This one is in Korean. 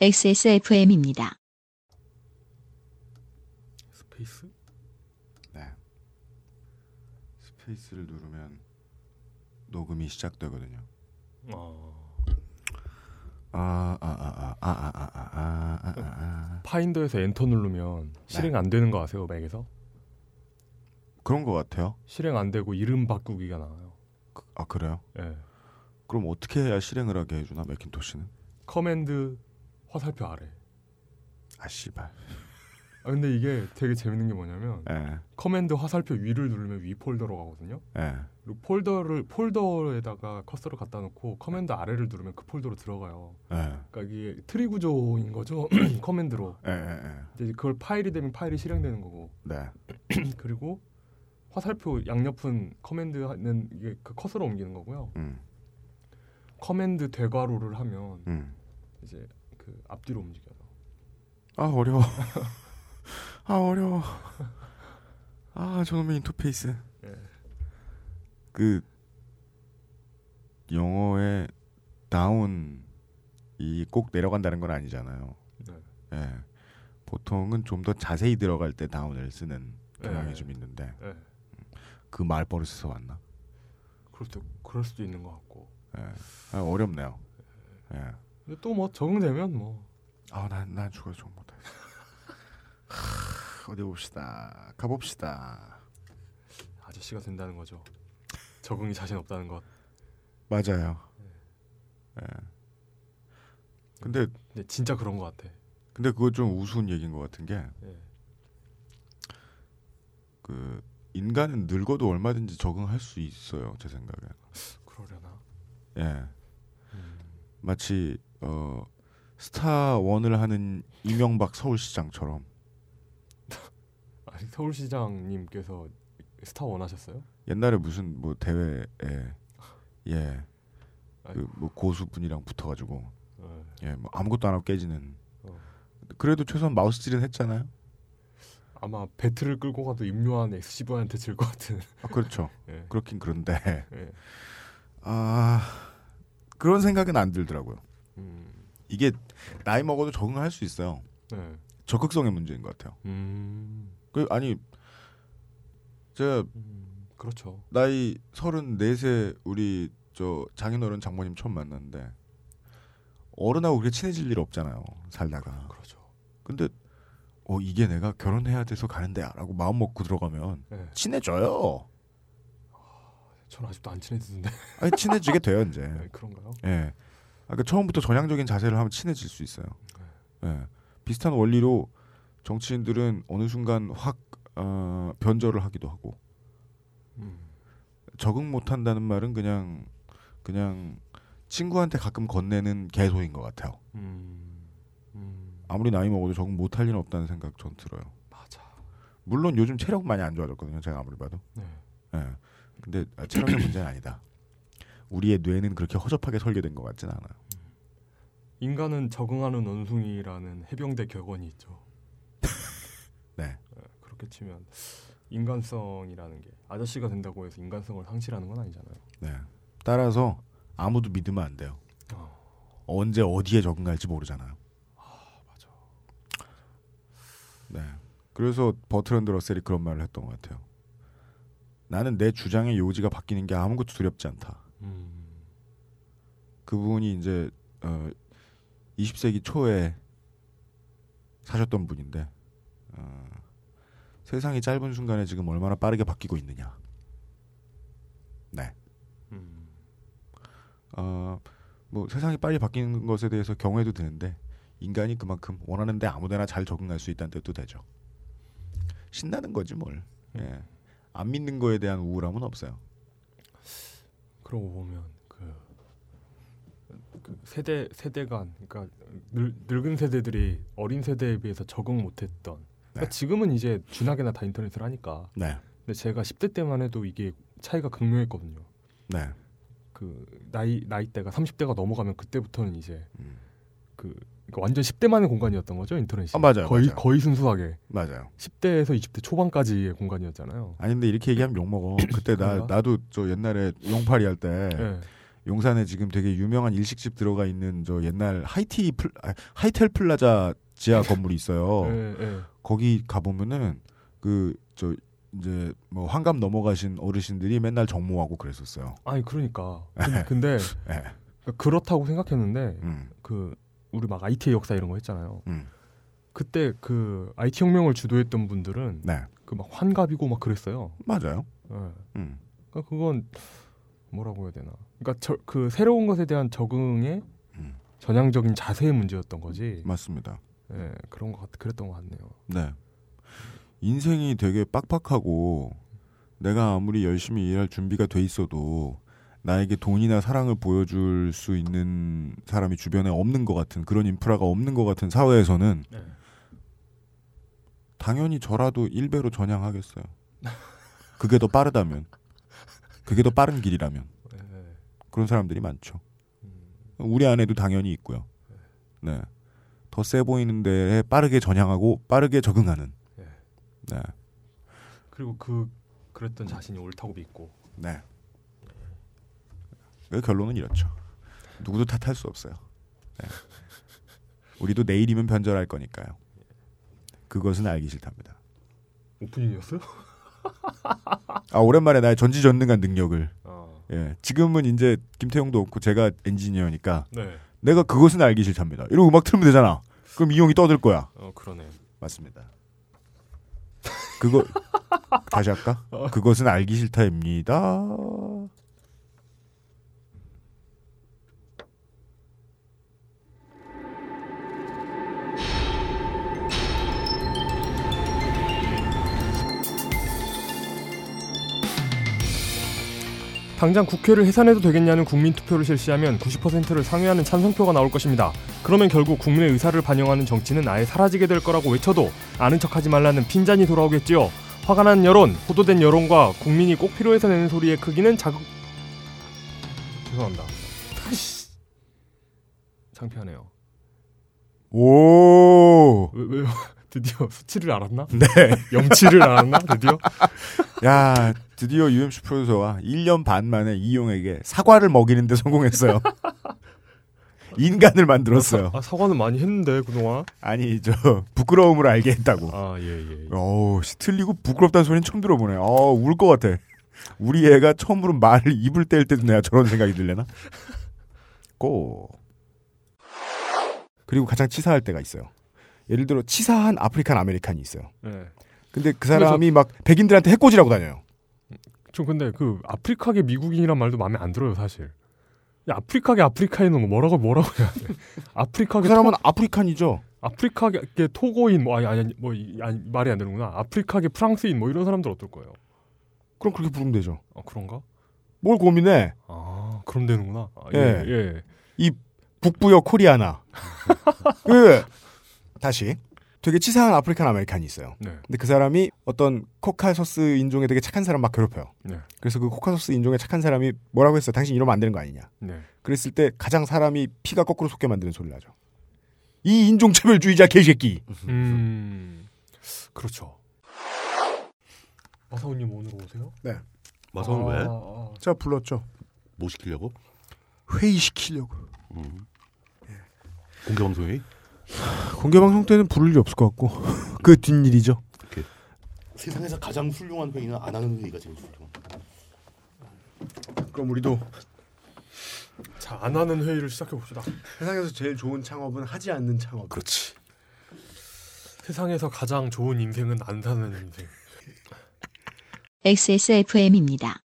XSFM입니다. 스페이스? 네. 스페이스를 누르면 녹음이 시작되거든요. 파인더에서 엔터 누르면 실행 안 되는 거 아세요? 맥에서? 그런 거 같아요. 실행 안 되고 이름 바꾸기가 나와요. 아 그래요? 네. 그럼 어떻게 해야 실행을 하게 해주나 매킨토시는? 커맨드 화살표 아래. 아 씨발. 아 근데 이게 되게 재밌는 게 뭐냐면 에. 커맨드 화살표 위를 누르면 위 폴더로 가거든요. 에. 그리고 폴더에다가 커서를 갖다 놓고 커맨드 아래를 누르면 그 폴더로 들어가요. 에. 그러니까 이게 트리 구조인 거죠. 커맨드로. 이제 그걸 파일이 되면 파일이 실행되는 거고. 네. 그리고 화살표 양옆은 커맨드는 이게 그 커서로 옮기는 거고요. 커맨드 대괄호를 하면 이제 그 앞뒤로 움직여요. 아 어려워. 아 어려워. 아 저놈의 인터페이스. 네. 그 영어에 다운이 꼭 내려간다는 건 아니잖아요. 네. 네. 보통은 좀 더 자세히 들어갈 때 다운을 쓰는 경향이 네. 좀 있는데 네. 그 말버릇에서 왔나? 그럴 수도 있는 것 같고. 네. 아, 어렵네요. 네. 네. 근데 또 뭐 적응되면 뭐. 아 난 죽어서 좀 못해. 어디 봅시다. 가봅시다. 아저씨가 된다는 거죠. 적응이 자신 없다는 것. 맞아요. 예. 네. 근데 진짜 그런 것 같아. 근데 그거 좀 우스운 얘기인 것 같은 게 그 인간은 늙어도 얼마든지 적응할 수 있어요. 제 생각에. 그러려나? 예. 마치 스타1을 하는 이명박 서울시장처럼. 아니 서울시장님께서 스타1 하셨어요? 옛날에 무슨 뭐 대회에 예. 그 뭐 고수분이랑 붙어 가지고 예. 뭐 아무것도 안 하고 깨지는. 그래도 최소한 마우스질은 했잖아요. 아마 배틀을 끌고 가도 임요한 SCV한테 질 것 같은. 아 그렇죠. 예. 그렇긴 그런데. 예. 아 그런 생각은 안 들더라고요. 이게 나이 먹어도 적응할 수 있어요. 네. 적극성의 문제인 것 같아요. 그 아니 제가 그렇죠. 나이 34세 우리 저 장인어른 장모님 처음 만났는데 어른하고 그렇게 친해질 일 없잖아요. 살다가. 그렇죠. 근데 이게 내가 결혼해야 돼서 가는데라고 마음 먹고 들어가면 네. 친해져요. 전 아직도 안 친해지는데. 아니 친해지게 돼요 이제. 네, 그런가요? 예. 아까 처음부터 전향적인 자세를 하면 친해질 수 있어요. 네. 예. 비슷한 원리로 정치인들은 어느 순간 확 변절을 하기도 하고. 적응 못한다는 말은 그냥 친구한테 가끔 건네는 개소인 것 같아요. 아무리 나이 먹어도 적응 못할 일은 없다는 생각 전 들어요. 맞아. 물론 요즘 체력 많이 안 좋아졌거든요. 제가 아무리 봐도. 네. 예. 근데 체력의 문제는 아니다. 우리의 뇌는 그렇게 허접하게 설계된 것 같진 않아요. 인간은 적응하는 원숭이라는 해병대 격언이 있죠. 네. 그렇게 치면 인간성이라는 게 아저씨가 된다고 해서 인간성을 상실하는 건 아니잖아요. 네. 따라서 아무도 믿으면 안 돼요. 언제 어디에 적응할지 모르잖아요. 아 맞아. 네. 그래서 버트런드 러셀이 그런 말을 했던 것 같아요. 나는 내 주장의 요지가 바뀌는 게 아무것도 두렵지 않다. 그분이 이제 20세기 초에 사셨던 분인데 세상이 짧은 순간에 지금 얼마나 빠르게 바뀌고 있느냐. 네. 뭐 세상이 빨리 바뀌는 것에 대해서 경외도 되는데 인간이 그만큼 원하는 데 아무데나 잘 적응할 수 있다는 뜻도 되죠. 신나는 거지 뭘. 예. 안 믿는 거에 대한 우울함은 없어요. 그러고 보면 그 세대간 그러니까 늙은 세대들이 어린 세대에 비해서 적응 못했던. 그러니까 네. 지금은 이제 주나게나 다 인터넷을 하니까. 네. 근데 제가 10대 때만 해도 이게 차이가 극명했거든요. 네. 그 나이대가 30대가 넘어가면 그때부터는 이제 그러니까 완전 10대만의 공간이었던 거죠 인터넷이. 아, 맞아요. 거의 순수하게. 맞아요. 10대에서 20대 초반까지의 공간이었잖아요. 아니 근데 이렇게 얘기하면 욕 먹어. 그때 나도 저 옛날에 용팔이 할 때 네. 용산에 지금 되게 유명한 일식집 들어가 있는 저 옛날 하이텔 플라자 지하 건물이 있어요. 네. 거기 가 보면은 그 저 이제 뭐 환갑 넘어가신 어르신들이 맨날 정모하고 그랬었어요. 아니 그러니까. 근데 네. 그렇다고 생각했는데 그 우리 막 IT 역사 이런 거 했잖아요. 그때 그 IT 혁명을 주도했던 분들은 네. 그 막 환갑이고 막 그랬어요. 맞아요. 네. 그러니까 그건 뭐라고 해야 되나. 그러니까 그 새로운 것에 대한 적응의 전향적인 자세의 문제였던 거지. 맞습니다. 예, 네, 그랬던 것 같네요. 네. 인생이 되게 빡빡하고 내가 아무리 열심히 일할 준비가 돼 있어도 나에게 돈이나 사랑을 보여줄 수 있는 사람이 주변에 없는 것 같은 그런 인프라가 없는 것 같은 사회에서는 네. 당연히 저라도 일배로 전향하겠어요. 그게 더 빠르다면. 그게 더 빠른 길이라면. 그런 사람들이 많죠. 우리 안에도 당연히 있고요. 네. 더 세 보이는 데에 빠르게 전향하고 빠르게 적응하는. 네. 그리고 그랬던 자신이 옳다고 믿고. 네. 그 결론은 이렇죠. 누구도 탓할 수 없어요. 네. 우리도 내일이면 변절할 거니까요. 그것은 알기 싫답니다. 오프닝이었어요? 아 오랜만에 나의 전지전능한 능력을. 예, 지금은 이제 김태용도 없고 제가 엔지니어니까 네. 내가 그것은 알기 싫답니다. 이러고 음악 틀면 되잖아. 그럼 이용이 떠들 거야. 그러네. 맞습니다. 그거 다시 할까? 그것은 알기 싫다입니다. 당장 국회를 해산해도 되겠냐는 국민투표를 실시하면 90%를 상회하는 찬성표가 나올 것입니다. 그러면 결국 국민의 의사를 반영하는 정치는 아예 사라지게 될 거라고 외쳐도 아는 척하지 말라는 핀잔이 돌아오겠지요. 화가 난 여론, 호도된 여론과 국민이 꼭 필요해서 내는 소리의 크기는 죄송합니다. 창피하네요. 오! 왜요? 드디어 수치를 알았나? 네. 염치를 알았나? 드디어? 야, 드디어 UMC 프로듀서와 1년 반 만에 이용에게 사과를 먹이는 데 성공했어요. 인간을 만들었어요. 사과는 많이 했는데 그동안? 아니, 부끄러움을 알게 했다고. 아, 예. 어우, 틀리고 부끄럽다는 소리는 처음 들어보네. 울 것 같아. 우리 애가 처음으로 말을 입을 뗄 때도 내가 저런 생각이 들려나? 고. 그리고 가장 치사할 때가 있어요. 예를 들어 치사한 아프리칸 아메리칸이 있어요. 네. 근데 그 사람이 막 백인들한테 해코지라고 다녀요. 좀 근데 그 아프리카계 미국인이란 말도 마음에 안 들어요 사실. 아프리카계 아프리카인은 뭐라고 해야 돼? 아프리카계 그 사람은 아프리칸이죠. 아프리카계 토고인 아니 말이 안 되는구나. 아프리카계 프랑스인 이런 사람들 어떨 거예요? 그럼 그렇게 부르면 되죠. 아 그런가? 뭘 고민해? 아 그럼 되는구나. 아, 예. 이 북부여 코리아나. 예. 다시 되게 치사한 아프리칸 아메리칸이 있어요. 네. 근데 그 사람이 어떤 코카소스 인종의 되게 착한 사람 막 괴롭혀요. 네. 그래서 그 코카소스 인종의 착한 사람이 뭐라고 했어요? 당신 이러면 안 되는 거 아니냐. 네. 그랬을 때 가장 사람이 피가 거꾸로 솟게 만드는 소리를 하죠. 이 인종차별주의자 개새끼. 그렇죠. 마사오님 오늘 오세요? 네. 마사오는 왜? 제가 불렀죠. 뭐 시키려고? 회의 시키려고. 예. 공개방송회의? 공개방송 때는 부를 일이 없을 것 같고 그 뒷일이죠. 오케이. 세상에서 가장 훌륭한 회의는 안 하는 회의가 제일 훌륭한. 그럼 우리도 자, 안 하는 회의를 시작해봅시다. 세상에서 제일 좋은 창업은 하지 않는 창업. 그렇지. 세상에서 가장 좋은 인생은 안 사는 인생. XSFM입니다.